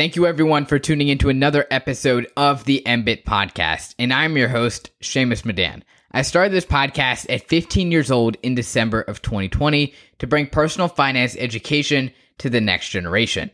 Thank you, everyone, for tuning into another episode of the MBIT Podcast, and I'm your host, Seamus Madan. I started this podcast at 15 years old in December of 2020 to bring personal finance education to the next generation.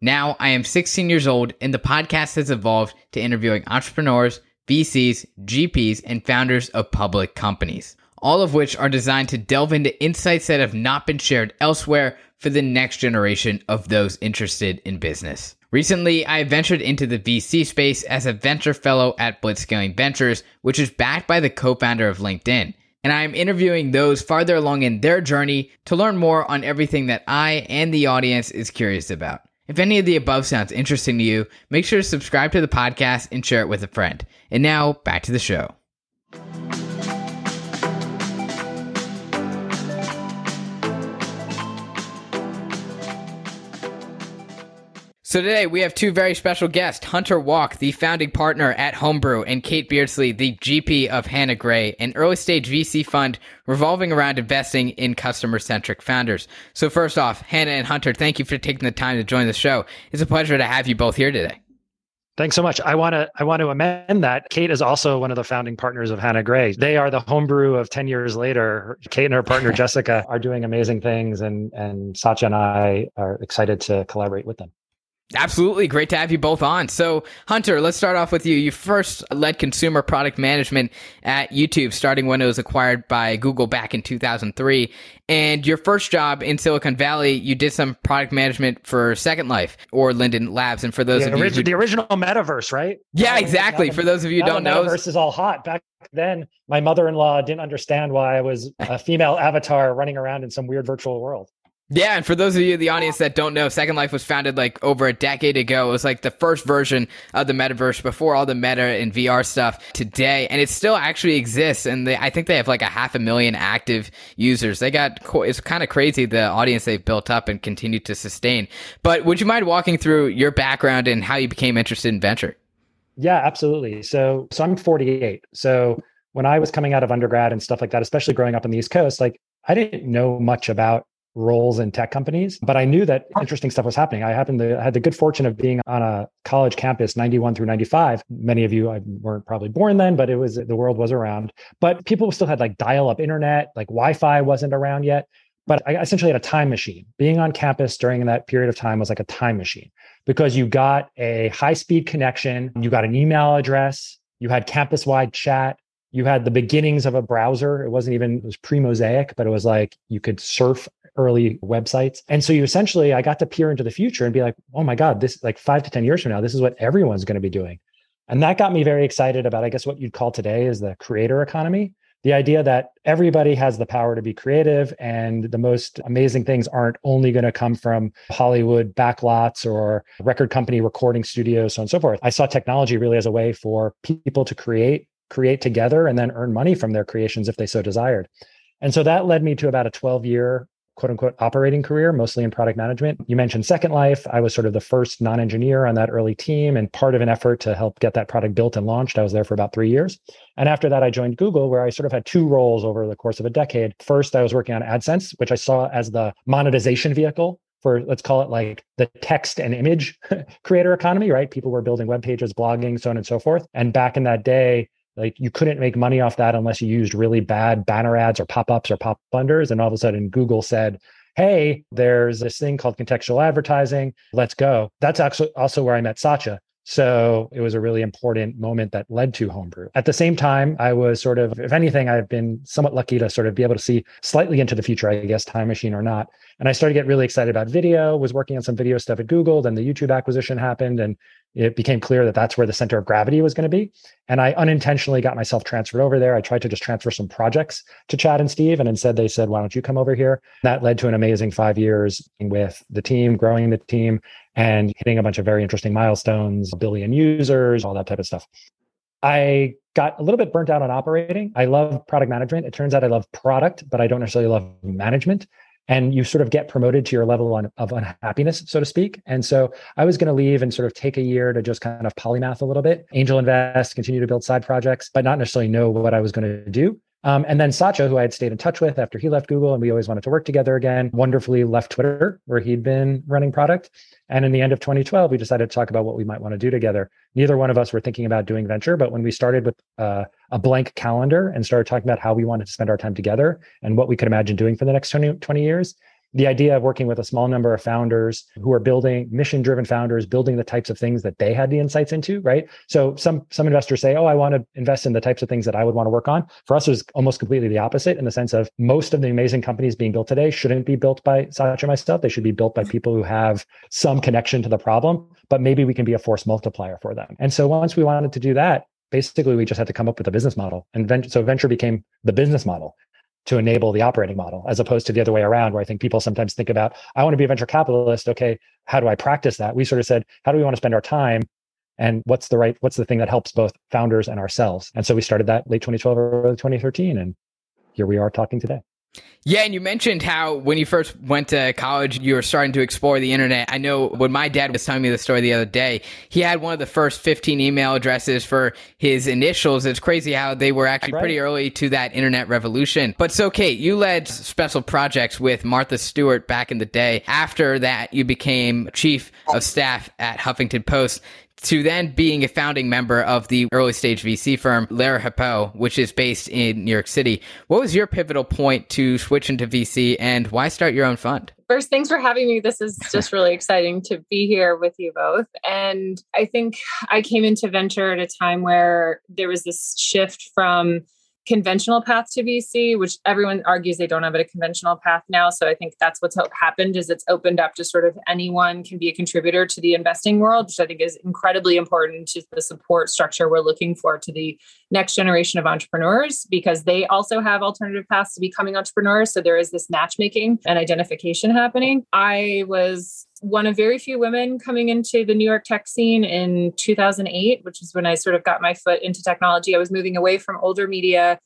Now, I am 16 years old, and the podcast has evolved to interviewing entrepreneurs, VCs, GPs, and founders of public companies, all of which are designed to delve into insights that have not been shared elsewhere for the next generation of those interested in business. Recently, I ventured into the VC space as a venture fellow at Blitzscaling Ventures, which is backed by the co-founder of LinkedIn. And I am interviewing those farther along in their journey to learn more on everything that I and the audience is curious about. If any of the above sounds interesting to you, make sure to subscribe to the podcast and share it with a friend. And now, back to the show. So today we have two very special guests, Hunter Walk, the founding partner at Homebrew, and Kate Beardsley, the GP of Hannah Grey, an early-stage VC fund revolving around investing in customer-centric founders. So first off, Hannah and Hunter, thank you for taking the time to join the show. It's a pleasure to have you both here today. Thanks so much. I want to amend that. Kate is also one of the founding partners of Hannah Grey. They are the Homebrew of 10 years later. Kate and her partner, Jessica, are doing amazing things, and Satya and I are excited to collaborate with them. Absolutely. Great to have you both on. So Hunter, let's start off with you. You first led consumer product management at YouTube, starting when it was acquired by Google back in 2003. And your first job in Silicon Valley, you did some product management for Second Life or LindenLabs. And for those of you... The original metaverse, right? Yeah, exactly. For those of you who don't know... Metaverse is all hot. Back then, my mother-in-law didn't understand why I was a female avatar running around in some weird virtual world. Yeah, and for those of you in the audience that don't know, Second Life was founded like over a decade ago. It was like the first version of the metaverse before all the meta and VR stuff today, and it still actually exists. And I think they have like 500,000 active users. It's kind of crazy the audience they've built up and continue to sustain. But would you mind walking through your background and how you became interested in venture? Yeah, absolutely. So I'm 48. So when I was coming out of undergrad and stuff like that, especially growing up on the East Coast, like I didn't know much about roles in tech companies, but I knew that interesting stuff was happening. I had the good fortune of being on a college campus, 91 through 95. Many of you weren't probably born then, but the world was around. But people still had like dial-up internet, like Wi-Fi wasn't around yet. But I essentially had a time machine. Being on campus during that period of time was like a time machine because you got a high-speed connection, you got an email address, you had campus-wide chat. You had the beginnings of a browser. It was pre-Mosaic, but it was like you could surf early websites. And so I got to peer into the future and be like, oh my God, this like 5 to 10 years from now, this is what everyone's going to be doing. And that got me very excited about, I guess, what you'd call today is the creator economy. The idea that everybody has the power to be creative and the most amazing things aren't only going to come from Hollywood backlots or record company recording studios, so on and so forth. I saw technology really as a way for people to create together and then earn money from their creations if they so desired. And so that led me to about a 12-year quote unquote operating career, mostly in product management. You mentioned Second Life. I was sort of the first non-engineer on that early team and part of an effort to help get that product built and launched. I was there for about 3 years. And after that, I joined Google, where I sort of had two roles over the course of a decade. First, I was working on AdSense, which I saw as the monetization vehicle for, let's call it like the text and image creator economy, right? People were building web pages, blogging, so on and so forth. And back in that day, like you couldn't make money off that unless you used really bad banner ads or pop-ups or pop-unders. And all of a sudden Google said, hey, there's this thing called contextual advertising. Let's go. That's actually also where I met Satya. So it was a really important moment that led to Homebrew. At the same time, I was sort of, if anything, I've been somewhat lucky to sort of be able to see slightly into the future, I guess, time machine or not. And I started to get really excited about video, was working on some video stuff at Google. Then the YouTube acquisition happened and it became clear that that's where the center of gravity was going to be. And I unintentionally got myself transferred over there. I tried to just transfer some projects to Chad and Steve. And instead they said, why don't you come over here? That led to an amazing 5 years with the team, growing the team and hitting a bunch of very interesting milestones, 1 billion users, all that type of stuff. I got a little bit burnt out on operating. I love product management. It turns out I love product, but I don't necessarily love management. And you sort of get promoted to your level of unhappiness, so to speak. And so I was going to leave and sort of take a year to just kind of polymath a little bit, angel invest, continue to build side projects, but not necessarily know what I was going to do. And then Satya, who I had stayed in touch with after he left Google, and we always wanted to work together again, wonderfully left Twitter, where he'd been running product. And in the end of 2012, we decided to talk about what we might want to do together. Neither one of us were thinking about doing venture, but when we started with a blank calendar and started talking about how we wanted to spend our time together and what we could imagine doing for the next 20 years, the idea of working with a small number of founders who are building, mission-driven founders, building the types of things that they had the insights into, right? So some investors say, oh, I want to invest in the types of things that I would want to work on. For us, it was almost completely the opposite, in the sense of most of the amazing companies being built today shouldn't be built by Satya or myself. They should be built by people who have some connection to the problem, but maybe we can be a force multiplier for them. And so once we wanted to do that, basically, we just had to come up with a business model. And so venture became the business model to enable the operating model, as opposed to the other way around, where I think people sometimes think about, I want to be a venture capitalist. Okay, how do I practice that? We sort of said, how do we want to spend our time? And what's the thing that helps both founders and ourselves? And so we started that late 2012 or early 2013. And here we are talking today. Yeah, and you mentioned how when you first went to college, you were starting to explore the internet. I know when my dad was telling me the story the other day, he had one of the first 15 email addresses for his initials. It's crazy how they were actually pretty early to that internet revolution. But so, Kate, you led special projects with Martha Stewart back in the day. After that, you became chief of staff at Huffington Post, to then being a founding member of the early stage VC firm, Lerer Hippeau, which is based in New York City. What was your pivotal point to switch into VC, and why start your own fund? First, thanks for having me. This is just really exciting to be here with you both. And I think I came into venture at a time where there was this shift from conventional path to VC, which everyone argues they don't have a conventional path now. So I think that's what's happened, is it's opened up to sort of anyone can be a contributor to the investing world, which I think is incredibly important to the support structure we're looking for to the next generation of entrepreneurs, because they also have alternative paths to becoming entrepreneurs. So there is this matchmaking and identification happening. I was one of very few women coming into the New York tech scene in 2008, which is when I sort of got my foot into technology. I was moving away from older media.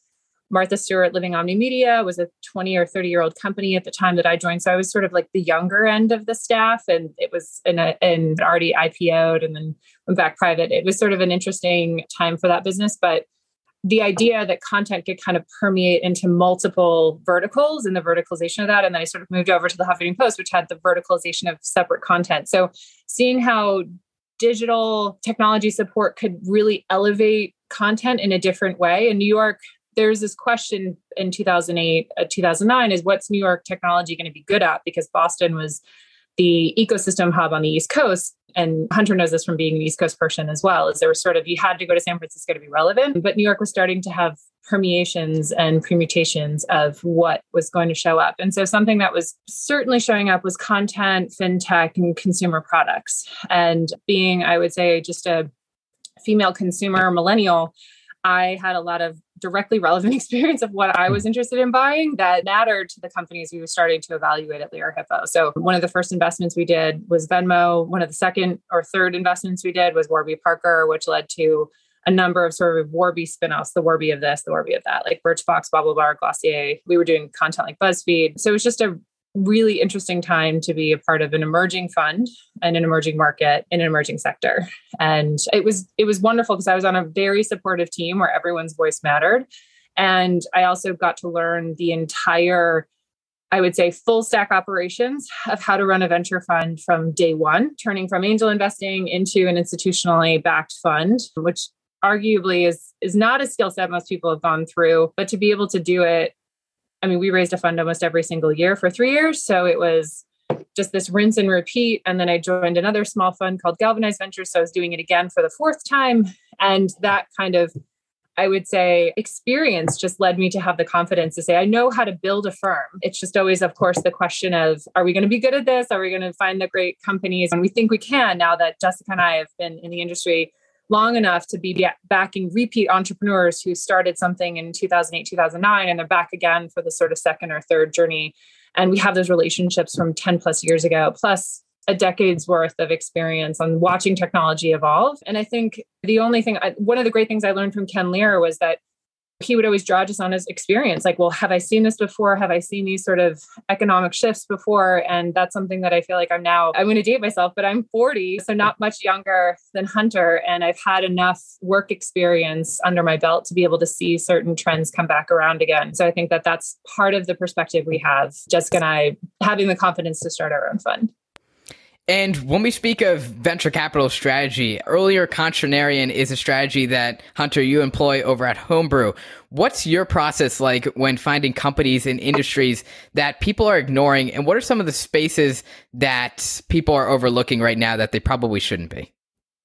Martha Stewart Living Omnimedia was a 20 or 30-year-old company at the time that I joined. So I was sort of like the younger end of the staff, and it was and already IPO'd and then went back private. It was sort of an interesting time for that business. But the idea that content could kind of permeate into multiple verticals and the verticalization of that. And then I sort of moved over to the Huffington Post, which had the verticalization of separate content. So seeing how digital technology support could really elevate content in a different way. In New York, there's this question in 2008, 2009 is, what's New York technology going to be good at? Because Boston was the ecosystem hub on the East Coast. And Hunter knows this from being an East Coast person as well, is there was sort of, you had to go to San Francisco to be relevant, but New York was starting to have permeations and permutations of what was going to show up. And so something that was certainly showing up was content, fintech, and consumer products. And being, I would say, just a female consumer millennial, I had a lot of directly relevant experience of what I was interested in buying that mattered to the companies we were starting to evaluate at Lerer Hippeau. So one of the first investments we did was Venmo. One of the second or third investments we did was Warby Parker, which led to a number of sort of Warby spinoffs, the Warby of this, the Warby of that, like Birchbox, BaubleBar, Glossier. We were doing content like BuzzFeed. So it was just a really interesting time to be a part of an emerging fund and an emerging market in an emerging sector. And it was wonderful because I was on a very supportive team where everyone's voice mattered. And I also got to learn the entire, I would say, full stack operations of how to run a venture fund from day one, turning from angel investing into an institutionally backed fund, which arguably is not a skill set most people have gone through, but to be able to do it. I mean, we raised a fund almost every single year for 3 years. So it was just this rinse and repeat. And then I joined another small fund called Galvanized Ventures. So I was doing it again for the fourth time. And that kind of, I would say, experience just led me to have the confidence to say, I know how to build a firm. It's just always, of course, the question of, are we going to be good at this? Are we going to find the great companies? And we think we can, now that Jessica and I have been in the industry long enough to be backing repeat entrepreneurs who started something in 2008, 2009, and they're back again for the sort of second or third journey. And we have those relationships from 10 plus years ago, plus a decade's worth of experience on watching technology evolve. And I think one of the great things I learned from Ken Lear was that he would always draw just on his experience. Like, well, have I seen this before? Have I seen these sort of economic shifts before? And that's something that I feel like I'm going to date myself, but I'm 40. So not much younger than Hunter. And I've had enough work experience under my belt to be able to see certain trends come back around again. So I think that that's part of the perspective we have, Jessica and I, having the confidence to start our own fund. And when we speak of venture capital strategy, earlier contrarian is a strategy that, Hunter, you employ over at Homebrew. What's your process like when finding companies in industries that people are ignoring? And what are some of the spaces that people are overlooking right now that they probably shouldn't be?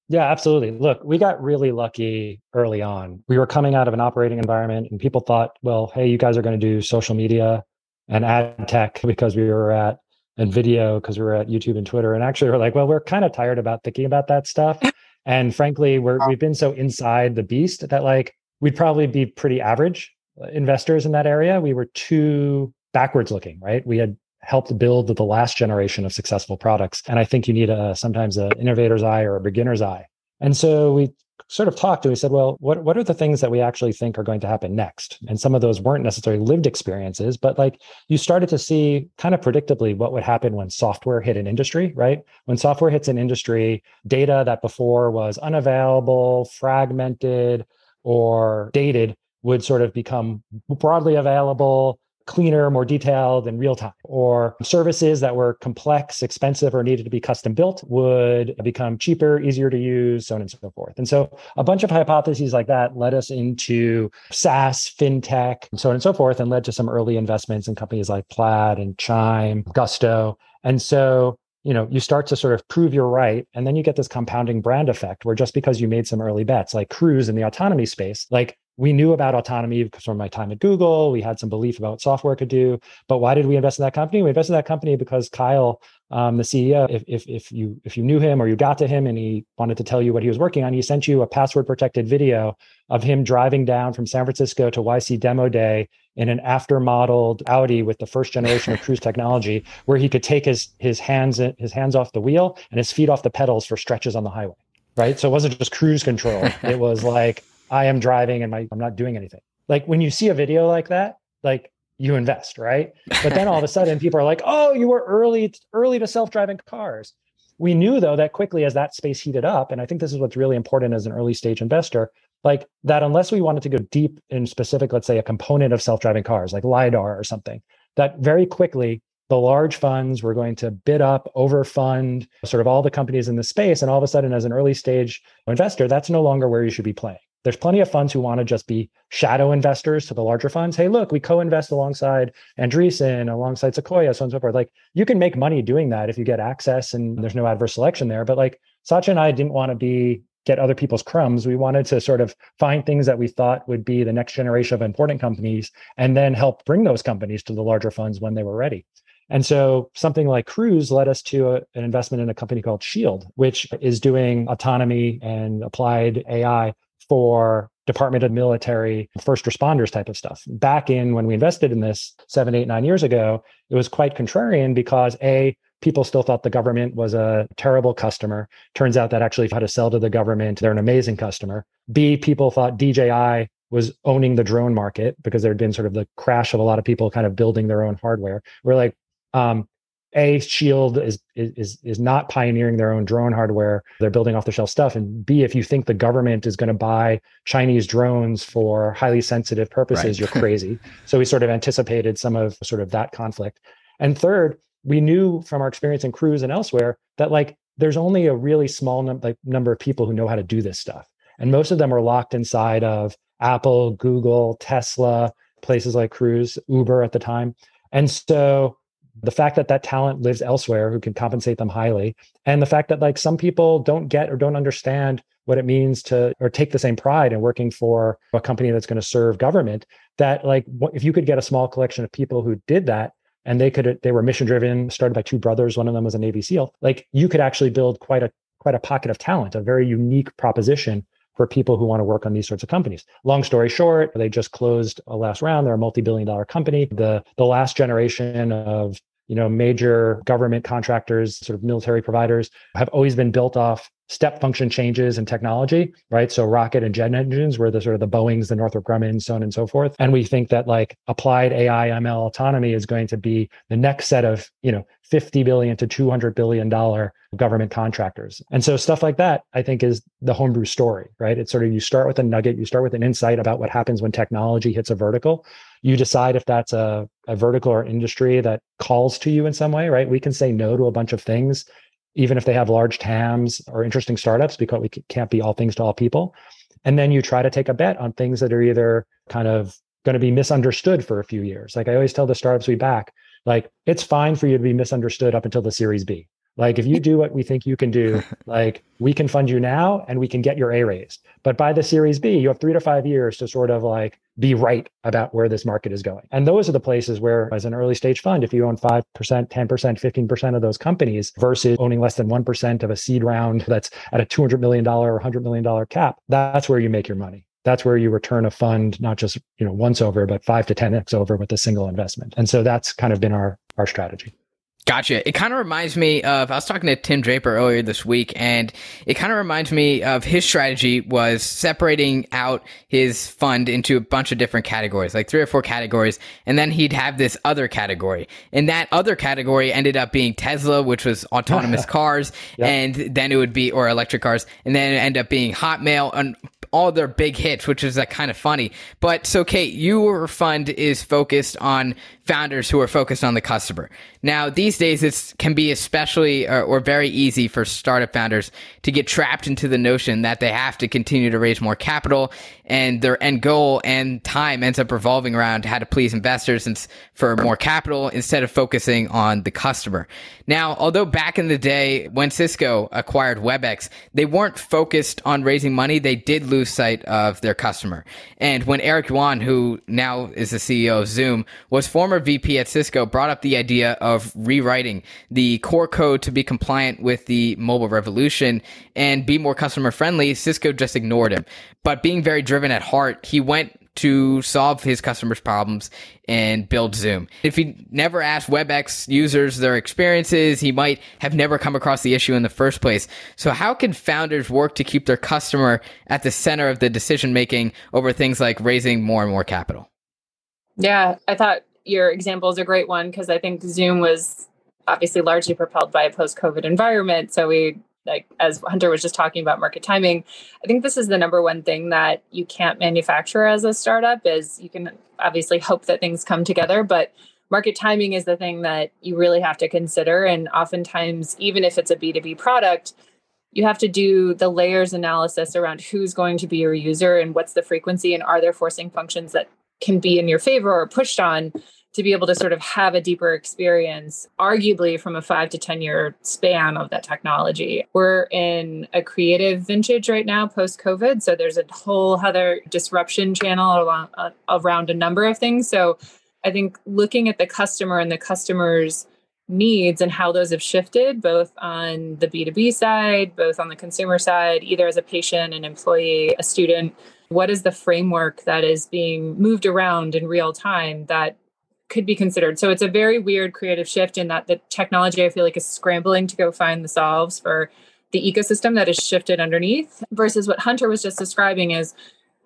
Yeah, absolutely. Look, we got really lucky early on. We were coming out of an operating environment and people thought, well, hey, you guys are going to do social media and ad tech because we were at, and video because we were at YouTube and Twitter. And actually we're like, well, we're kind of tired about thinking about that stuff. And frankly, we've been so inside the beast that like, we'd probably be pretty average investors in that area. We were too backwards looking, right? We had helped build the last generation of successful products. And I think you need sometimes an innovator's eye or a beginner's eye. And so we sort of talked and we said, well, what are the things that we actually think are going to happen next? And some of those weren't necessarily lived experiences, but like you started to see kind of predictably what would happen when software hit an industry, right? When software hits an industry, data that before was unavailable, fragmented, or dated would sort of become broadly available, cleaner, more detailed in real time, or services that were complex, expensive, or needed to be custom built would become cheaper, easier to use, so on and so forth. And so a bunch of hypotheses like that led us into SaaS, fintech, and so on and so forth, and led to some early investments in companies like Plaid and Chime, Gusto. And so, you know, you start to sort of prove you're right. And then you get this compounding brand effect where just because you made some early bets, like Cruise in the autonomy space, like we knew about autonomy from my time at Google. We had some belief about what software could do, but why did we invest in that company? We invested in that company because Kyle, the CEO, if you knew him or you got to him and he wanted to tell you what he was working on, he sent you a password-protected video of him driving down from San Francisco to YC Demo Day in an after-modeled Audi with the first generation of Cruise technology, where he could take his hands off the wheel and his feet off the pedals for stretches on the highway, right? So it wasn't just cruise control. It was like, I am driving and I'm not doing anything. Like when you see a video like that, like you invest, right? But then all of a sudden people are like, oh, you were early to self-driving cars. We knew though that quickly as that space heated up, and I think this is what's really important as an early stage investor, like that unless we wanted to go deep in specific, let's say a component of self-driving cars, like LiDAR or something, that very quickly the large funds were going to bid up, overfund sort of all the companies in the space. And all of a sudden as an early stage investor, that's no longer where you should be playing. There's plenty of funds who want to just be shadow investors to the larger funds. Hey, look, we co-invest alongside Andreessen, alongside Sequoia, so on and so forth. Like you can make money doing that if you get access and there's no adverse selection there. But like Satya and I didn't want to get other people's crumbs. We wanted to sort of find things that we thought would be the next generation of important companies and then help bring those companies to the larger funds when they were ready. And so something like Cruise led us to an investment in a company called Shield, which is doing autonomy and applied AI for Department of Military first responders type of stuff. Back in when we invested in this 7, 8, 9 years ago, it was quite contrarian because A, people still thought the government was a terrible customer. Turns out that actually how to sell to the government, they're an amazing customer. B, people thought DJI was owning the drone market because there had been sort of the crash of a lot of people kind of building their own hardware. We're like, A, Shield is not pioneering their own drone hardware. They're building off-the-shelf stuff. And B, if you think the government is going to buy Chinese drones for highly sensitive purposes, right, You're crazy. So we sort of anticipated some of sort of that conflict. And third, we knew from our experience in Cruise and elsewhere that like there's only a really small number of people who know how to do this stuff. And most of them are locked inside of Apple, Google, Tesla, places like Cruise, Uber at the time. And so the fact that that talent lives elsewhere who can compensate them highly, and the fact that like some people don't get or don't understand what it means to or take the same pride in working for a company that's going to serve government, that like if you could get a small collection of people who did that and they were mission driven, started by two brothers, one of them was a Navy SEAL, like you could actually build quite a pocket of talent, a very unique proposition for people who want to work on these sorts of companies. Long story short, they just closed a last round. They're a multi-billion-dollar company. The last generation of major government contractors, sort of military providers, have always been built off step function changes in technology, right? So rocket and jet engines were the sort of the Boeings, the Northrop Grumman, so on and so forth. And we think that like applied AI, ML autonomy is going to be the next set of, you know, $50 billion to $200 billion government contractors. And so stuff like that, I think, is the homebrew story, right? It's sort of, you start with a nugget, you start with an insight about what happens when technology hits a vertical. You decide if that's a vertical or industry that calls to you in some way, right? We can say no to a bunch of things, even if they have large TAMs or interesting startups, because we can't be all things to all people. And then you try to take a bet on things that are either kind of going to be misunderstood for a few years. Like I always tell the startups we back, like, it's fine for you to be misunderstood up until the Series B. Like, if you do what we think you can do, like, we can fund you now and we can get your A raised. But by the Series B, you have 3 to 5 years to sort of like be right about where this market is going. And those are the places where, as an early stage fund, if you own 5%, 10%, 15% of those companies versus owning less than 1% of a seed round that's at a $200 million or $100 million cap, that's where you make your money. That's where you return a fund, not just, you know, once over, but 5 to 10x over with a single investment. And so that's kind of been our strategy. Gotcha. It kind of reminds me of, I was talking to Tim Draper earlier this week, and it kind of reminds me of his strategy was separating out his fund into a bunch of different categories, like 3 or 4 categories. And then he'd have this other category, and that other category ended up being Tesla, which was autonomous cars. Yep. And then it would be, or electric cars. And then it ended up being Hotmail and all their big hits, which is like kind of funny. But so Kate, your fund is focused on founders who are focused on the customer. Now, these days, it can be especially or very easy for startup founders to get trapped into the notion that they have to continue to raise more capital, and their end goal and time ends up revolving around how to please investors and for more capital instead of focusing on the customer. Now, although back in the day when Cisco acquired Webex, they weren't focused on raising money, they did lose sight of their customer. And when Eric Yuan, who now is the CEO of Zoom, was former VP at Cisco, brought up the idea of rewriting the core code to be compliant with the mobile revolution and be more customer friendly, Cisco just ignored him. But being very driven at heart, he went to solve his customers' problems and build Zoom. If he never asked WebEx users their experiences, he might have never come across the issue in the first place. So how can founders work to keep their customer at the center of the decision-making over things like raising more and more capital? Yeah, I thought your example is a great one, because I think Zoom was obviously largely propelled by a post-COVID environment. So we, like, as Hunter was just talking about market timing, I think this is the number one thing that you can't manufacture as a startup. Is you can obviously hope that things come together, but market timing is the thing that you really have to consider. And oftentimes, even if it's a B2B product, you have to do the layers analysis around who's going to be your user and what's the frequency, and are there forcing functions that can be in your favor or pushed on to be able to sort of have a deeper experience, arguably from a 5 to 10 year span of that technology. We're in a creative vintage right now, post-COVID. So there's a whole other disruption channel around a number of things. So I think looking at the customer and the customer's needs and how those have shifted, both on the B2B side, both on the consumer side, either as a patient, an employee, a student, what is the framework that is being moved around in real time that could be considered. So it's a very weird creative shift in that the technology, I feel like, is scrambling to go find the solves for the ecosystem that is shifted underneath, versus what Hunter was just describing is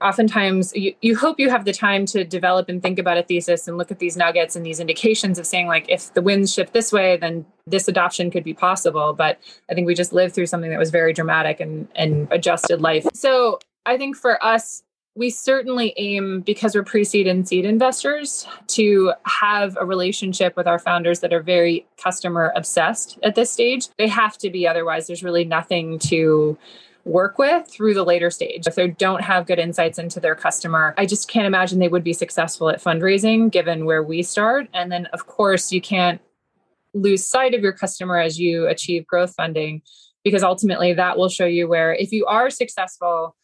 oftentimes you hope you have the time to develop and think about a thesis and look at these nuggets and these indications of saying, like, if the winds shift this way, then this adoption could be possible. But I think we just lived through something that was very dramatic and adjusted life. So I think for us, we certainly aim, because we're pre-seed and seed investors, to have a relationship with our founders that are very customer obsessed at this stage. They have to be, otherwise there's really nothing to work with through the later stage. If they don't have good insights into their customer, I just can't imagine they would be successful at fundraising given where we start. And then, of course, you can't lose sight of your customer as you achieve growth funding, because ultimately that will show you where, if you are successful,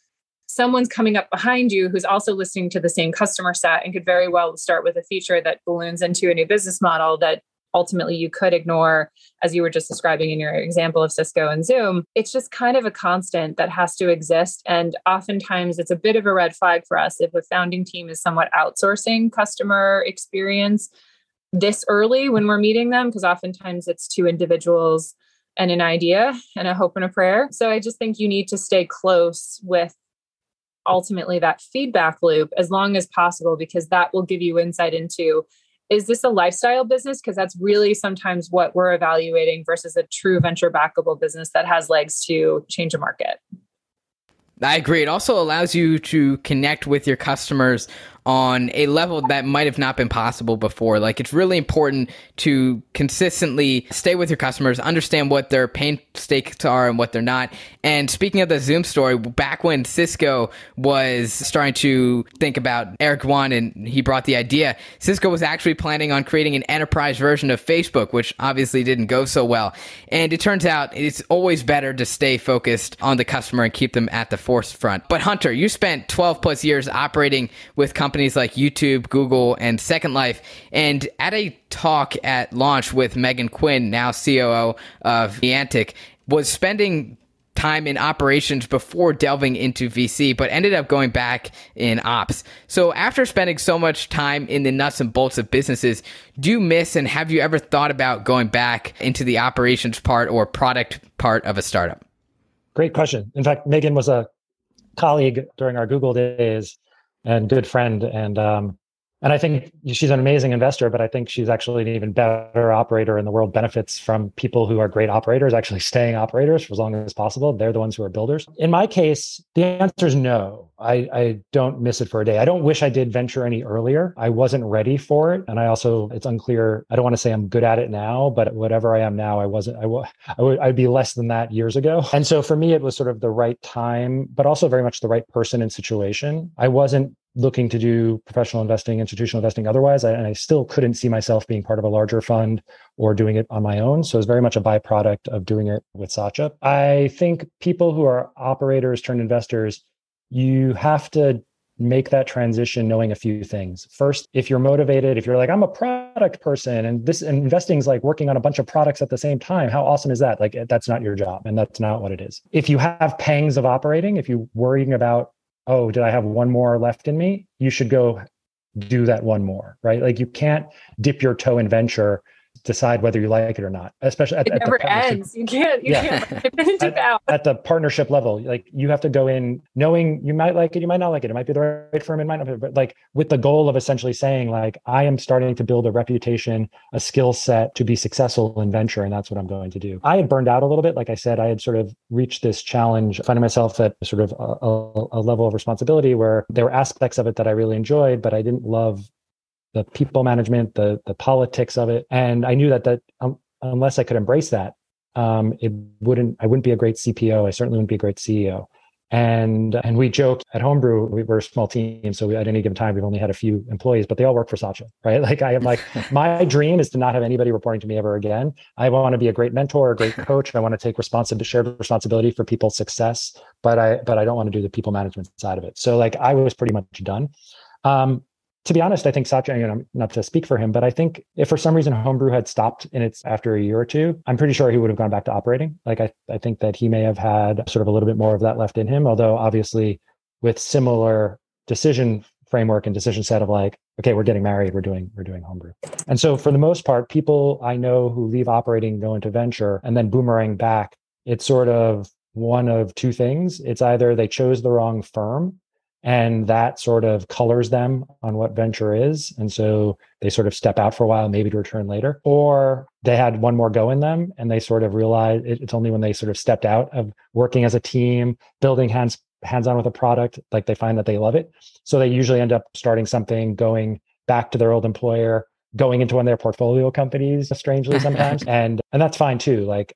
someone's coming up behind you who's also listening to the same customer set and could very well start with a feature that balloons into a new business model that ultimately you could ignore, as you were just describing in your example of Cisco and Zoom. It's just kind of a constant that has to exist. And oftentimes it's a bit of a red flag for us if a founding team is somewhat outsourcing customer experience this early when we're meeting them, because oftentimes it's to individuals and an idea and a hope and a prayer. So I just think you need to stay close with ultimately that feedback loop as long as possible, because that will give you insight into, is this a lifestyle business? Because that's really sometimes what we're evaluating versus a true venture backable business that has legs to change a market. I agree. It also allows you to connect with your customers on a level that might have not been possible before. Like, it's really important to consistently stay with your customers, understand what their pain stakes are and what they're not. And speaking of the Zoom story, back when Cisco was starting to think about Eric Yuan and he brought the idea, Cisco was actually planning on creating an enterprise version of Facebook, which obviously didn't go so well. And it turns out it's always better to stay focused on the customer and keep them at the forefront. But Hunter, you spent 12 plus years operating with companies like YouTube, Google, and Second Life. And at a talk at launch with Megan Quinn, now COO of Niantic, was spending time in operations before delving into VC, but ended up going back in ops. So after spending so much time in the nuts and bolts of businesses, do you miss and have you ever thought about going back into the operations part or product part of a startup? Great question. In fact, Megan was a colleague during our Google days and good friend. And I think she's an amazing investor, but I think she's actually an even better operator, and the world benefits from people who are great operators actually staying operators for as long as possible. They're the ones who are builders. In my case, the answer is no. I don't miss it for a day. I don't wish I did venture any earlier. I wasn't ready for it. And I also, it's unclear, I don't want to say I'm good at it now, but whatever I am now, I wasn't, I'd be less than that years ago. And so for me, it was sort of the right time, but also very much the right person and situation. I wasn't looking to do professional investing, institutional investing otherwise. And I still couldn't see myself being part of a larger fund or doing it on my own. So it's very much a byproduct of doing it with Satya. I think people who are operators turned investors, you have to make that transition knowing a few things. First, if you're motivated, if you're like, I'm a product person and this and investing is like working on a bunch of products at the same time, how awesome is that? Like, that's not your job and that's not what it is. If you have pangs of operating, if you're worrying about, oh, did I have one more left in me? You should go do that one more, right? Like, you can't dip your toe in venture, decide whether you like it or not, especially at the partnership. Ends. You can't dip out. At the partnership level, like, you have to go in knowing you might like it, you might not like it. It might be the right firm, it might not be, but like with the goal of essentially saying, like, I am starting to build a reputation, a skill set to be successful in venture, and that's what I'm going to do. I had burned out a little bit. Like I said, I had sort of reached this challenge, finding myself at sort of a level of responsibility where there were aspects of it that I really enjoyed, but I didn't love the people management, the politics of it. And I knew that unless I could embrace that, I wouldn't be a great CPO. I certainly wouldn't be a great CEO. And we joked at Homebrew, we were a small team. So at any given time, we've only had a few employees, but they all work for Satya, right? Like, I am like, my dream is to not have anybody reporting to me ever again. I want to be a great mentor, a great coach. I want to take shared responsibility for people's success, but I don't want to do the people management side of it. So like, I was pretty much done. To be honest, I think Satya, not to speak for him, but I think if for some reason Homebrew had stopped after a year or two, I'm pretty sure he would have gone back to operating. Like, I think that he may have had sort of a little bit more of that left in him, although obviously with similar decision framework and decision set of like, okay, we're getting married, we're doing Homebrew. And so for the most part, people I know who leave operating, go into venture, and then boomerang back, it's sort of one of two things. It's either they chose the wrong firm, and that sort of colors them on what venture is. And so they sort of step out for a while, maybe to return later. Or they had one more go in them and they sort of realized it's only when they sort of stepped out of working as a team, building hands-on with a product, like they find that they love it. So they usually end up starting something, going back to their old employer, going into one of their portfolio companies, strangely sometimes. And that's fine too. Like,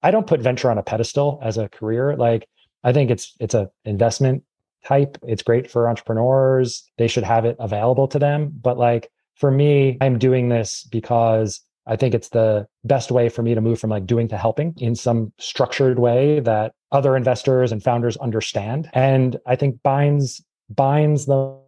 I don't put venture on a pedestal as a career. Like, I think it's an investment type. It's great for entrepreneurs. They should have it available to them. But like, for me, I'm doing this because I think it's the best way for me to move from like doing to helping in some structured way that other investors and founders understand. And I think binds the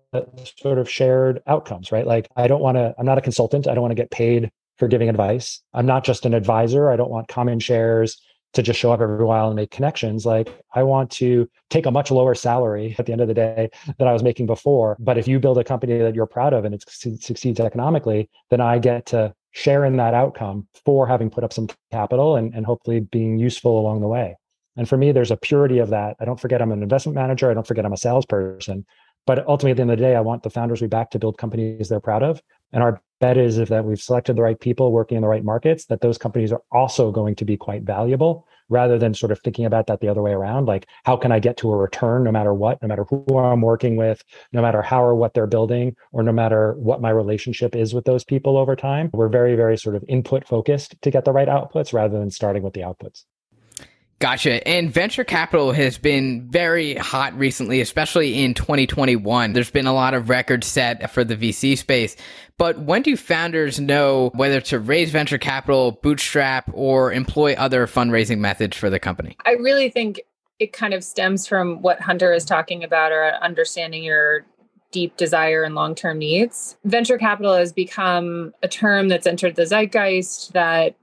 sort of shared outcomes, right? Like, I'm not a consultant. I don't want to get paid for giving advice. I'm not just an advisor. I don't want common shares to just show up every while and make connections. Like, I want to take a much lower salary at the end of the day than I was making before. But if you build a company that you're proud of and it succeeds economically, then I get to share in that outcome for having put up some capital and hopefully being useful along the way. And for me, there's a purity of that. I don't forget I'm an investment manager. I don't forget I'm a salesperson. But ultimately, at the end of the day, I want the founders we back to build companies they're proud of. And our bet is that we've selected the right people working in the right markets, that those companies are also going to be quite valuable, rather than sort of thinking about that the other way around. Like, how can I get to a return no matter what, no matter who I'm working with, no matter how or what they're building, or no matter what my relationship is with those people over time? We're very, very sort of input focused to get the right outputs rather than starting with the outputs. Gotcha. And venture capital has been very hot recently, especially in 2021. There's been a lot of records set for the VC space. But when do founders know whether to raise venture capital, bootstrap, or employ other fundraising methods for the company? I really think it kind of stems from what Hunter is talking about, or understanding your deep desire and long-term needs. Venture capital has become a term that's entered the zeitgeist, that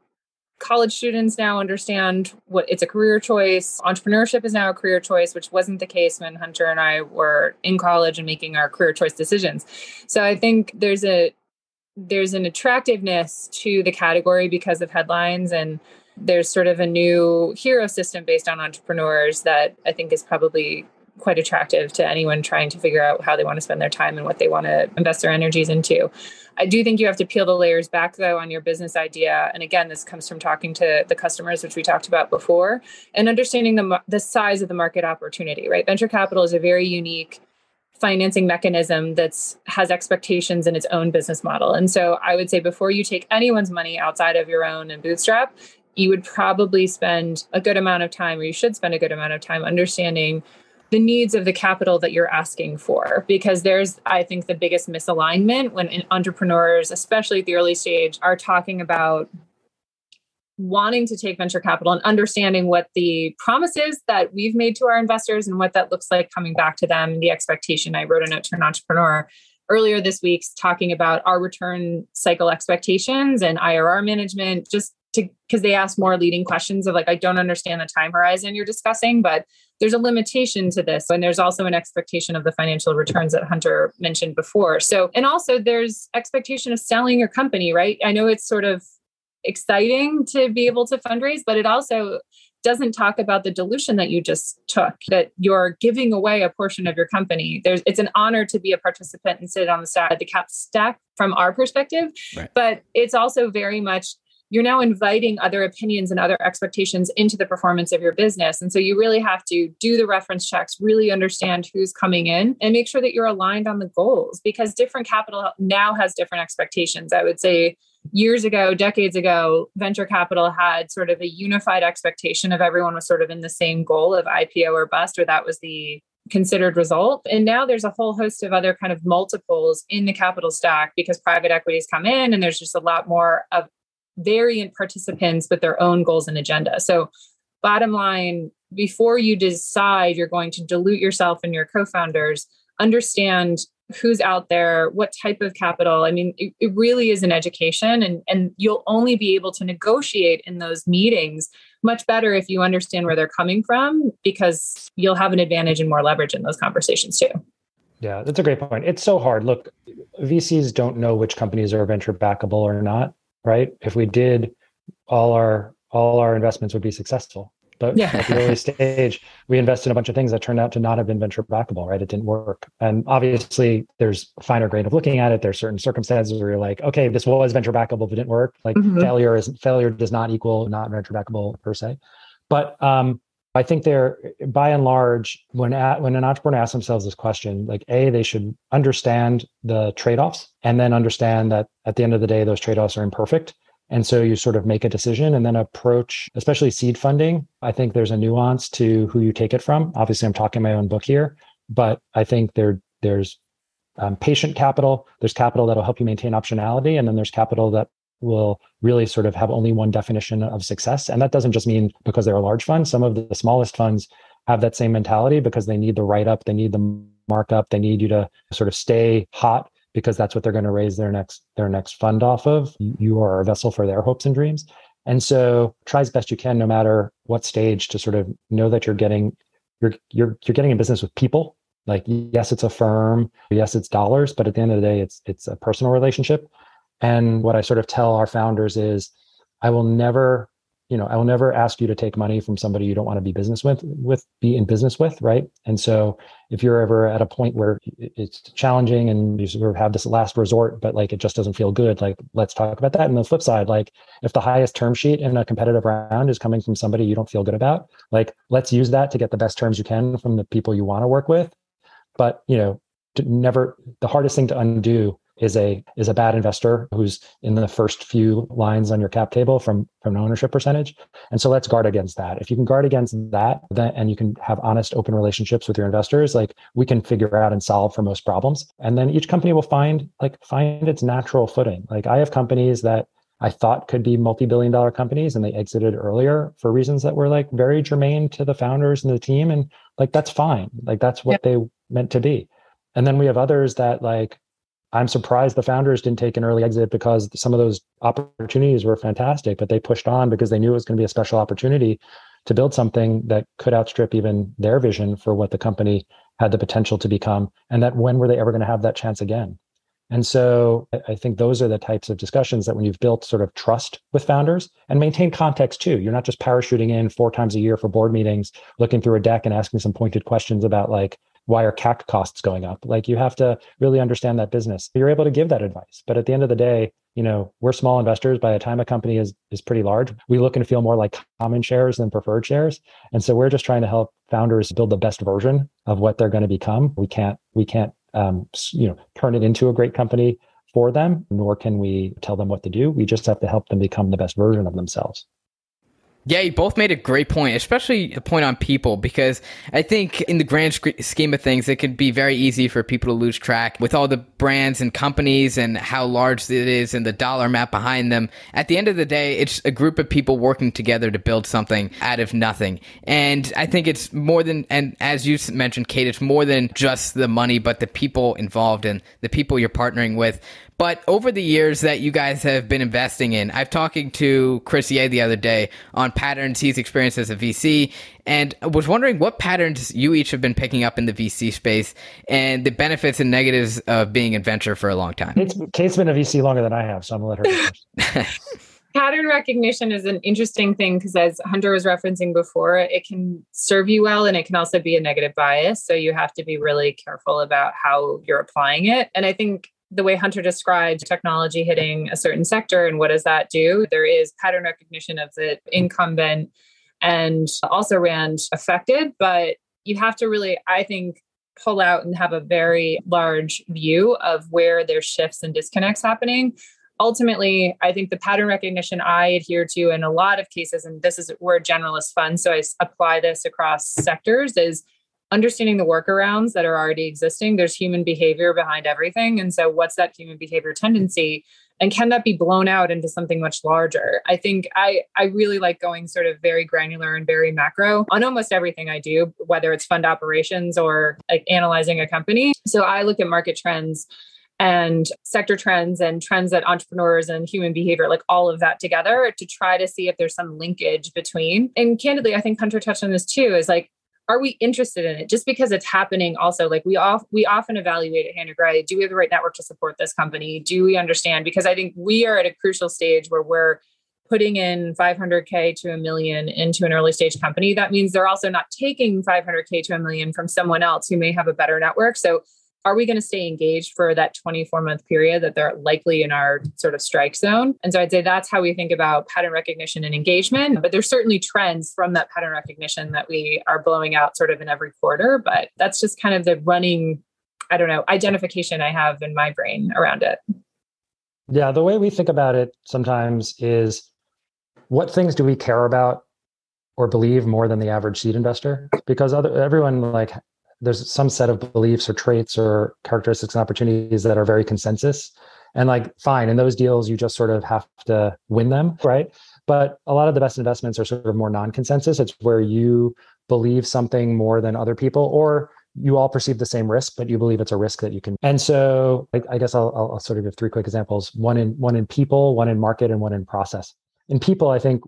college students now understand what it's a career choice. Entrepreneurship is now a career choice, which wasn't the case when Hunter and I were in college and making our career choice decisions. So I think there's an attractiveness to the category because of headlines, and there's sort of a new hero system based on entrepreneurs that I think is probably quite attractive to anyone trying to figure out how they want to spend their time and what they want to invest their energies into. I do think you have to peel the layers back, though, on your business idea. And again, this comes from talking to the customers, which we talked about before, and understanding the size of the market opportunity, right? Venture capital is a very unique financing mechanism that has expectations in its own business model. And so I would say before you take anyone's money outside of your own and bootstrap, you would probably spend a good amount of time, or you should spend a good amount of time understanding the needs of the capital that you're asking for, because there's, I think, the biggest misalignment when entrepreneurs, especially at the early stage, are talking about wanting to take venture capital and understanding what the promise is that we've made to our investors and what that looks like coming back to them, the expectation. I wrote a note to an entrepreneur earlier this week talking about our return cycle expectations and IRR management, just because they ask more leading questions of like, I don't understand the time horizon you're discussing, but there's a limitation to this. And there's also an expectation of the financial returns that Hunter mentioned before. So, and also there's expectation of selling your company, right? I know it's sort of exciting to be able to fundraise, but it also doesn't talk about the dilution that you just took, that you're giving away a portion of your company. It's an honor to be a participant and sit on the side of the cap stack from our perspective, right? But it's also very much, you're now inviting other opinions and other expectations into the performance of your business. And so you really have to do the reference checks, really understand who's coming in, and make sure that you're aligned on the goals, because different capital now has different expectations. I would say years ago, decades ago, venture capital had sort of a unified expectation of everyone was sort of in the same goal of IPO or bust, or that was the considered result. And now there's a whole host of other kind of multiples in the capital stack because private equities come in, and there's just a lot more of variant participants with their own goals and agenda. So bottom line, before you decide you're going to dilute yourself and your co-founders, understand who's out there, what type of capital. I mean, it really is an education, and you'll only be able to negotiate in those meetings much better if you understand where they're coming from, because you'll have an advantage and more leverage in those conversations too. Yeah, that's a great point. It's so hard. Look, VCs don't know which companies are venture backable or not. Right? If we did, all our investments would be successful. But at the early stage, we invested in a bunch of things that turned out to not have been venture backable, right? It didn't work. And obviously there's a finer grain of looking at it. There's certain circumstances where you're like, okay, this was venture backable, but didn't work. Like failure does not equal not venture backable per se. But I think they're, by and large, when an entrepreneur asks themselves this question, like A, they should understand the trade-offs, and then understand that at the end of the day, those trade-offs are imperfect. And so you sort of make a decision and then approach, especially seed funding. I think there's a nuance to who you take it from. Obviously, I'm talking my own book here, but I think there's patient capital. There's capital that'll help you maintain optionality. And then there's capital that will really sort of have only one definition of success. And that doesn't just mean because they're a large fund. Some of the smallest funds have that same mentality because they need the write-up, they need the markup, they need you to sort of stay hot because that's what they're going to raise their next fund off of. You are a vessel for their hopes and dreams. And so try as best you can, no matter what stage, to sort of know that you're getting in business with people. Like, yes, it's a firm, yes, it's dollars, but at the end of the day, it's a personal relationship. And what I sort of tell our founders is, I will never ask you to take money from somebody you don't want to be in business with, right? And so if you're ever at a point where it's challenging and you sort of have this last resort, but like it just doesn't feel good, like let's talk about that. And the flip side, like if the highest term sheet in a competitive round is coming from somebody you don't feel good about, like let's use that to get the best terms you can from the people you want to work with. But you know, the hardest thing to undo is a bad investor who's in the first few lines on your cap table from an ownership percentage. And so let's guard against that. If you can guard against that, and you can have honest, open relationships with your investors, like we can figure out and solve for most problems. And then each company will find its natural footing. Like I have companies that I thought could be multi-billion-dollar companies and they exited earlier for reasons that were like very germane to the founders and the team. And like, that's fine. Like that's what they meant to be. And then we have others that like, I'm surprised the founders didn't take an early exit because some of those opportunities were fantastic, but they pushed on because they knew it was going to be a special opportunity to build something that could outstrip even their vision for what the company had the potential to become. And that when were they ever going to have that chance again? And so I think those are the types of discussions that when you've built sort of trust with founders and maintain context too, you're not just parachuting in 4 times a year for board meetings, looking through a deck and asking some pointed questions about like, why are CAC costs going up? Like you have to really understand that business. You're able to give that advice. But at the end of the day, you know, we're small investors. By the time a company is pretty large, we look and feel more like common shares than preferred shares. And so we're just trying to help founders build the best version of what they're going to become. We can't turn it into a great company for them, nor can we tell them what to do. We just have to help them become the best version of themselves. Yeah, you both made a great point, especially the point on people, because I think in the grand scheme of things, it can be very easy for people to lose track with all the brands and companies and how large it is and the dollar amount behind them. At the end of the day, it's a group of people working together to build something out of nothing. And I think it's more than, and as you mentioned, Kate, it's more than just the money, but the people involved and the people you're partnering with. But over the years that you guys have been investing in, I've talking to Chris Ye the other day on patterns he's experienced as a VC, and I was wondering what patterns you each have been picking up in the VC space and the benefits and negatives of being in venture for a long time. Kate's been a VC longer than I have, so I'm going to let her go. Pattern recognition is an interesting thing because as Hunter was referencing before, it can serve you well and it can also be a negative bias. So you have to be really careful about how you're applying it. And I think the way Hunter described technology hitting a certain sector and what does that do? There is pattern recognition of the incumbent and also brand affected, but you have to really, I think, pull out and have a very large view of where there's shifts and disconnects happening. Ultimately, I think the pattern recognition I adhere to in a lot of cases, and this is, we're a generalist fund, so I apply this across sectors, is understanding the workarounds that are already existing. There's human behavior behind everything. And so what's that human behavior tendency? And can that be blown out into something much larger? I think I really like going sort of very granular and very macro on almost everything I do, whether it's fund operations or like analyzing a company. So I look at market trends and sector trends and trends that entrepreneurs and human behavior, like all of that together to try to see if there's some linkage between. And candidly, I think Hunter touched on this too, is like, are we interested in it? Just because it's happening also, like we often evaluate at Hannah Grey, do we have the right network to support this company? Do we understand? Because I think we are at a crucial stage where we're putting in $500K to $1 million into an early stage company. That means they're also not taking $500K to $1 million from someone else who may have a better network. So are we going to stay engaged for that 24-month period that they're likely in our sort of strike zone? And so I'd say that's how we think about pattern recognition and engagement. But there's certainly trends from that pattern recognition that we are blowing out sort of in every quarter. But that's just kind of the running, I don't know, identification I have in my brain around it. Yeah, the way we think about it sometimes is what things do we care about or believe more than the average seed investor? Because everyone like... there's some set of beliefs or traits or characteristics and opportunities that are very consensus and like, fine. In those deals, you just sort of have to win them. Right. But a lot of the best investments are sort of more non-consensus. It's where you believe something more than other people, or you all perceive the same risk, but you believe it's a risk that you can. And so I guess I'll sort of give 3 quick examples, one in people, one in market, and one in process. In people, I think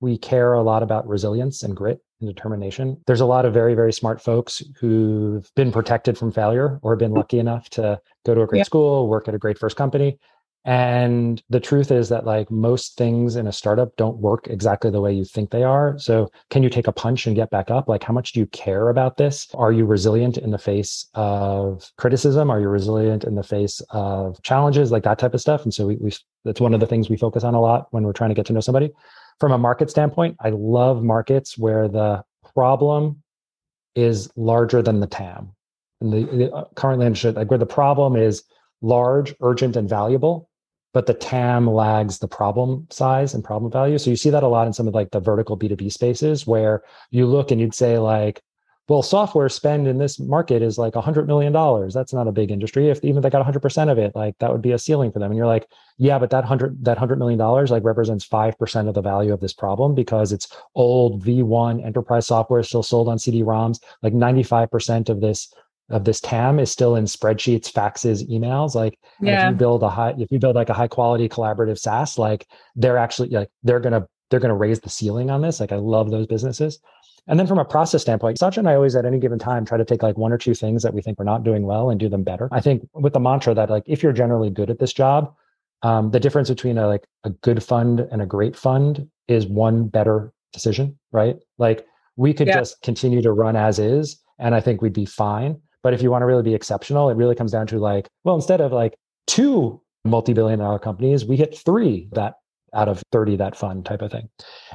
we care a lot about resilience and grit and determination. There's a lot of very, very smart folks who've been protected from failure or been lucky enough to go to a great school, work at a great first company. And the truth is that like most things in a startup don't work exactly the way you think they are. So can you take a punch and get back up? Like, how much do you care about this? Are you resilient in the face of criticism? Are you resilient in the face of challenges, like that type of stuff? And so we that's one of the things we focus on a lot when we're trying to get to know somebody. From a market standpoint, I love markets where the problem is larger than the TAM. And the currently understood, like where the problem is large, urgent, and valuable, but the TAM lags the problem size and problem value. So you see that a lot in some of like the vertical B2B spaces where you look and you'd say like, well, software spend in this market is like $100 million. That's not a big industry. If even if they got 100% of it, like that would be a ceiling for them. And you're like, yeah, but that $100 million like represents 5% of the value of this problem because it's old V1 enterprise software still sold on CD-ROMs. Like 95% of this TAM is still in spreadsheets, faxes, emails. Like yeah. if you build like a high quality collaborative SaaS, like they're actually like, they're going to raise the ceiling on this. Like I love those businesses. And then from a process standpoint, Satya and I always at any given time try to take like one or two things that we think we're not doing well and do them better. I think with the mantra that like, if you're generally good at this job, the difference between a good fund and a great fund is one better decision, right? Like we could just continue to run as is. And I think we'd be fine. But if you want to really be exceptional, it really comes down to like, well, instead of like 2 multi-billion-dollar companies, we hit 3 that out of 30 that fund type of thing.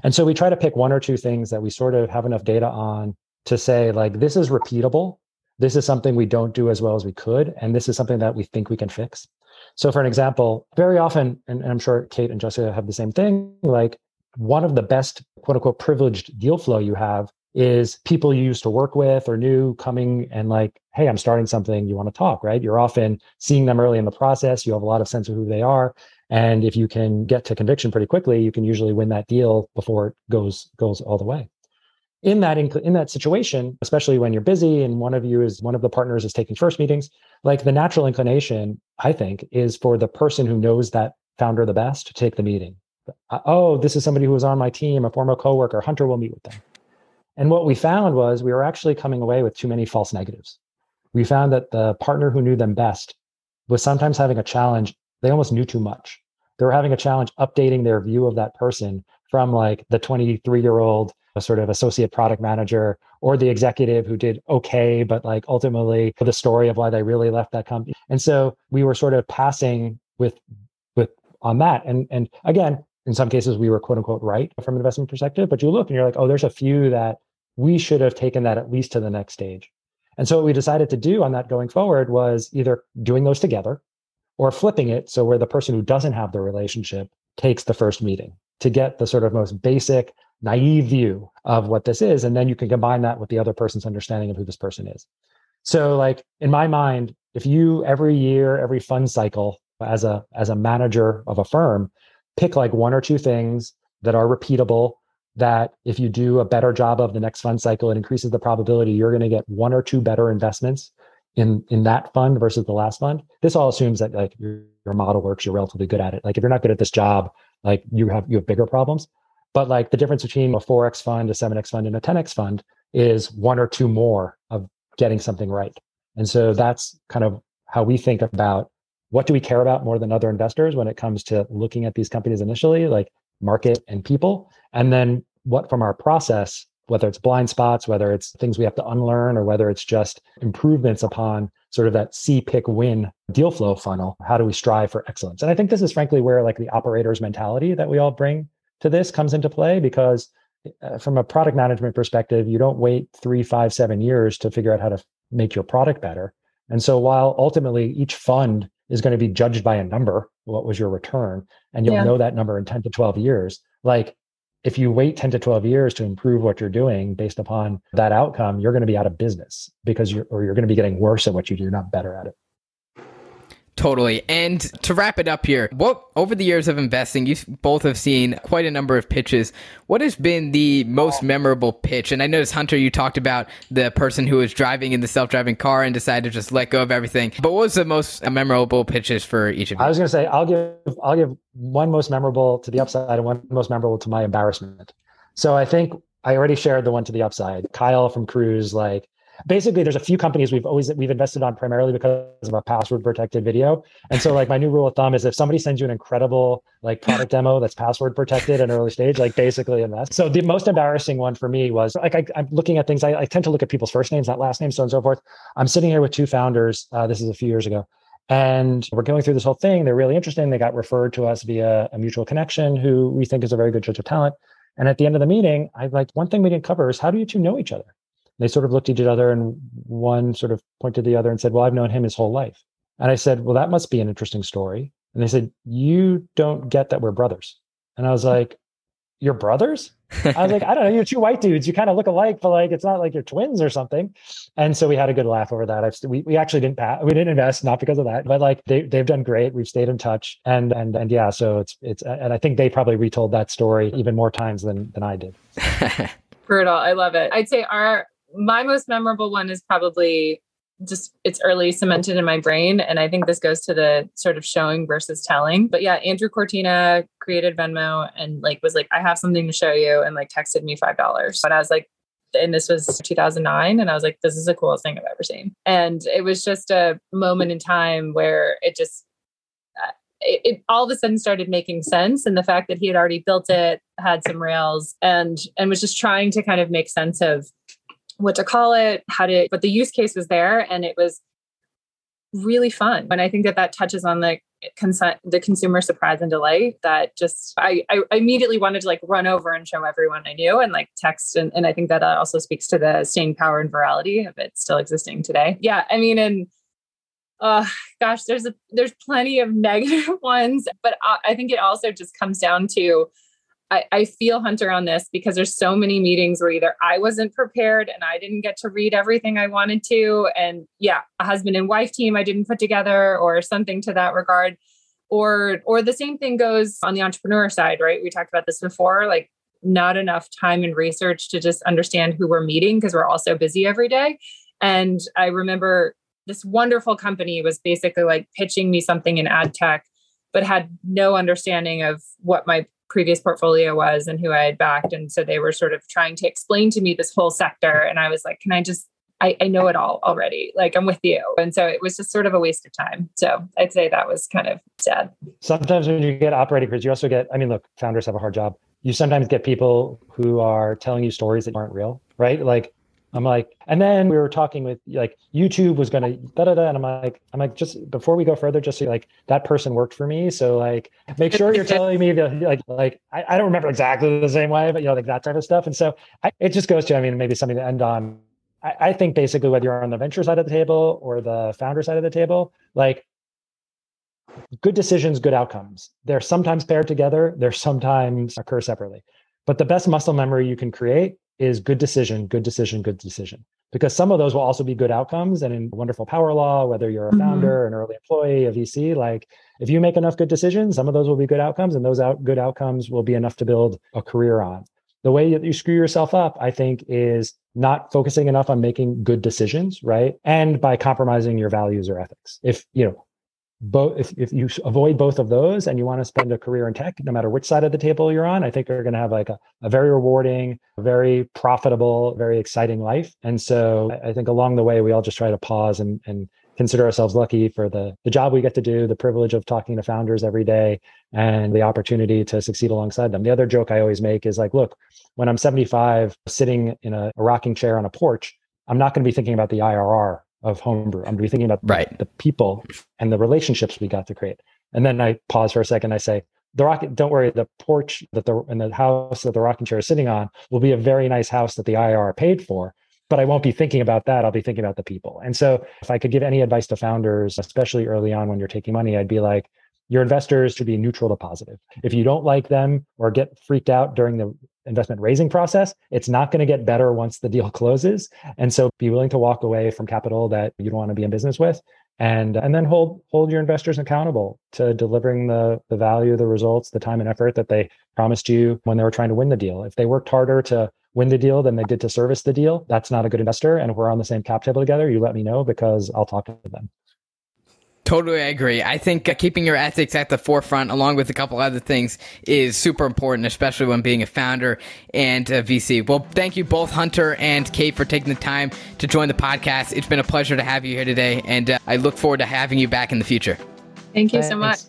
And so we try to pick one or two things that we sort of have enough data on to say like, this is repeatable. This is something we don't do as well as we could. And this is something that we think we can fix. So for an example, very often, and I'm sure Kate and Jessica have the same thing, like one of the best quote unquote privileged deal flow you have is people you used to work with or knew coming and like, hey, I'm starting something, you want to talk, right? You're often seeing them early in the process. You have a lot of sense of who they are. And if you can get to conviction pretty quickly, you can usually win that deal before it goes all the way. In that situation, especially when you're busy and one of the partners is taking first meetings, like the natural inclination, I think, is for the person who knows that founder the best to take the meeting. Oh, this is somebody who was on my team, a former coworker, Hunter will meet with them. And what we found was we were actually coming away with too many false negatives. We found that the partner who knew them best was sometimes having a challenge. They almost knew too much. They were having a challenge updating their view of that person from like the 23-year-old sort of associate product manager or the executive who did okay, but like ultimately the story of why they really left that company. And so we were sort of passing with on that. And again, in some cases, we were quote unquote right from an investment perspective, but you look and you're like, oh, there's a few that we should have taken that at least to the next stage. And so what we decided to do on that going forward was either doing those together or flipping it so where the person who doesn't have the relationship takes the first meeting to get the sort of most basic, naive view of what this is. And then you can combine that with the other person's understanding of who this person is. So like in my mind, if you every year, every fund cycle as a manager of a firm, pick like one or two things that are repeatable, that if you do a better job of the next fund cycle, it increases the probability you're going to get one or two better investments in that fund versus the last fund. This all assumes that like your model works, you're relatively good at it. Like if you're not good at this job, like you have bigger problems. But like the difference between a 4X fund, a 7X fund, and a 10X fund is one or two more of getting something right. And so that's kind of how we think about what do we care about more than other investors when it comes to looking at these companies initially, like market and people. And then what from our process, whether it's blind spots, whether it's things we have to unlearn, or whether it's just improvements upon sort of that see, pick, win deal flow funnel, how do we strive for excellence? And I think this is frankly where like the operator's mentality that we all bring to this comes into play, because from a product management perspective, you don't wait 3, 5, 7 years to figure out how to make your product better. And so while ultimately each fund is going to be judged by a number, what was your return? And you'll know that number in 10 to 12 years. Like if you wait 10 to 12 years to improve what you're doing based upon that outcome, you're going to be out of business because you're going to be getting worse at what you do, not better at it. Totally. And to wrap it up here, what over the years of investing, you both have seen quite a number of pitches. What has been the most memorable pitch? And I noticed, Hunter, you talked about the person who was driving in the self-driving car and decided to just let go of everything. But what was the most memorable pitches for each of you? I was going to say, I'll give one most memorable to the upside and one most memorable to my embarrassment. So I think I already shared the one to the upside. Kyle from Cruise, like, basically there's a few companies we've invested on primarily because of our password protected video. And so like my new rule of thumb is if somebody sends you an incredible like product demo that's password protected in early stage, like basically invest. So the most embarrassing one for me was like, I'm looking at things. I tend to look at people's first names, not last names, so on and so forth. I'm sitting here with two founders. This is a few years ago. And we're going through this whole thing. They're really interesting. They got referred to us via a mutual connection who we think is a very good judge of talent. And at the end of the meeting, I'm like, one thing we didn't cover is how do you two know each other? They sort of looked at each other and one sort of pointed to the other and said, well, I've known him his whole life. And I said, well, that must be an interesting story. And they said, you don't get that we're brothers. And I was like, you're brothers? I was like, I don't know, you're two white dudes. You kind of look alike, but like, it's not like you're twins or something. And so we had a good laugh over that. We actually didn't invest, not because of that, but like they've done great. We've stayed in touch and yeah, so it's, and I think they probably retold that story even more times than I did. Brutal. I love it. I'd say my most memorable one is probably just it's early cemented in my brain. And I think this goes to the sort of showing versus telling. But yeah, Andrew Cortina created Venmo and like was like, I have something to show you, and like texted me $5. But I was like, and this was 2009. And I was like, this is the coolest thing I've ever seen. And it was just a moment in time where it just it all of a sudden started making sense. And the fact that he had already built it, had some rails and was just trying to kind of make sense of what to call it, but the use case was there and it was really fun. And I think that touches on the consumer surprise and delight that just, I immediately wanted to like run over and show everyone I knew and like text. And I think that also speaks to the staying power and virality of it still existing today. Yeah. I mean, and gosh, there's plenty of negative ones, but I think it also just comes down to I feel Hunter on this because there's so many meetings where either I wasn't prepared and I didn't get to read everything I wanted to. And yeah, a husband and wife team I didn't put together or something to that regard. Or the same thing goes on the entrepreneur side, right? We talked about this before, like not enough time and research to just understand who we're meeting because we're all so busy every day. And I remember this wonderful company was basically like pitching me something in ad tech, but had no understanding of what my previous portfolio was and who I had backed. And so they were sort of trying to explain to me this whole sector. And I was like, can I just, I know it all already. Like I'm with you. And so it was just sort of a waste of time. So I'd say that was kind of sad. Sometimes when you get operating grids, you also get, I mean, look, founders have a hard job. You sometimes get people who are telling you stories that aren't real, right? Like I'm like, and then we were talking with like YouTube was going to da-da-da. And I'm like, just before we go further, just so like that person worked for me. So like, make sure you're telling me that like, I don't remember exactly the same way, but you know, like that type of stuff. And so it just goes to, I mean, maybe something to end on. I think basically whether you're on the venture side of the table or the founder side of the table, like good decisions, good outcomes. They're sometimes paired together. They're sometimes occur separately, but the best muscle memory you can create is good decision, good decision, good decision. Because some of those will also be good outcomes. And in wonderful power law, whether you're a founder, an early employee, a VC, like if you make enough good decisions, some of those will be good outcomes and those good outcomes will be enough to build a career on. The way that you screw yourself up, I think, is not focusing enough on making good decisions, right? And by compromising your values or ethics. If you avoid both of those and you want to spend a career in tech, no matter which side of the table you're on, I think you're going to have like a very rewarding, very profitable, very exciting life. And so I think along the way, we all just try to pause and consider ourselves lucky for the job we get to do, the privilege of talking to founders every day, and the opportunity to succeed alongside them. The other joke I always make is like, look, when I'm 75, sitting in a rocking chair on a porch, I'm not going to be thinking about the IRR of Homebrew. I'm thinking about the people and the relationships we got to create. And then I pause for a second. I say, don't worry, the porch and the house that the rocking chair is sitting on will be a very nice house that the IRR paid for, but I won't be thinking about that. I'll be thinking about the people. And so if I could give any advice to founders, especially early on when you're taking money, I'd be like, your investors should be neutral to positive. If you don't like them or get freaked out during the investment raising process, it's not going to get better once the deal closes. And so be willing to walk away from capital that you don't want to be in business with, and then hold your investors accountable to delivering the value, the results, the time and effort that they promised you when they were trying to win the deal. If they worked harder to win the deal than they did to service the deal, that's not a good investor. And if we're on the same cap table together, you let me know because I'll talk to them. Totally agree. I think keeping your ethics at the forefront, along with a couple other things, is super important, especially when being a founder and a VC. Well, thank you both, Hunter and Kate, for taking the time to join the podcast. It's been a pleasure to have you here today, and I look forward to having you back in the future. Thank you so much.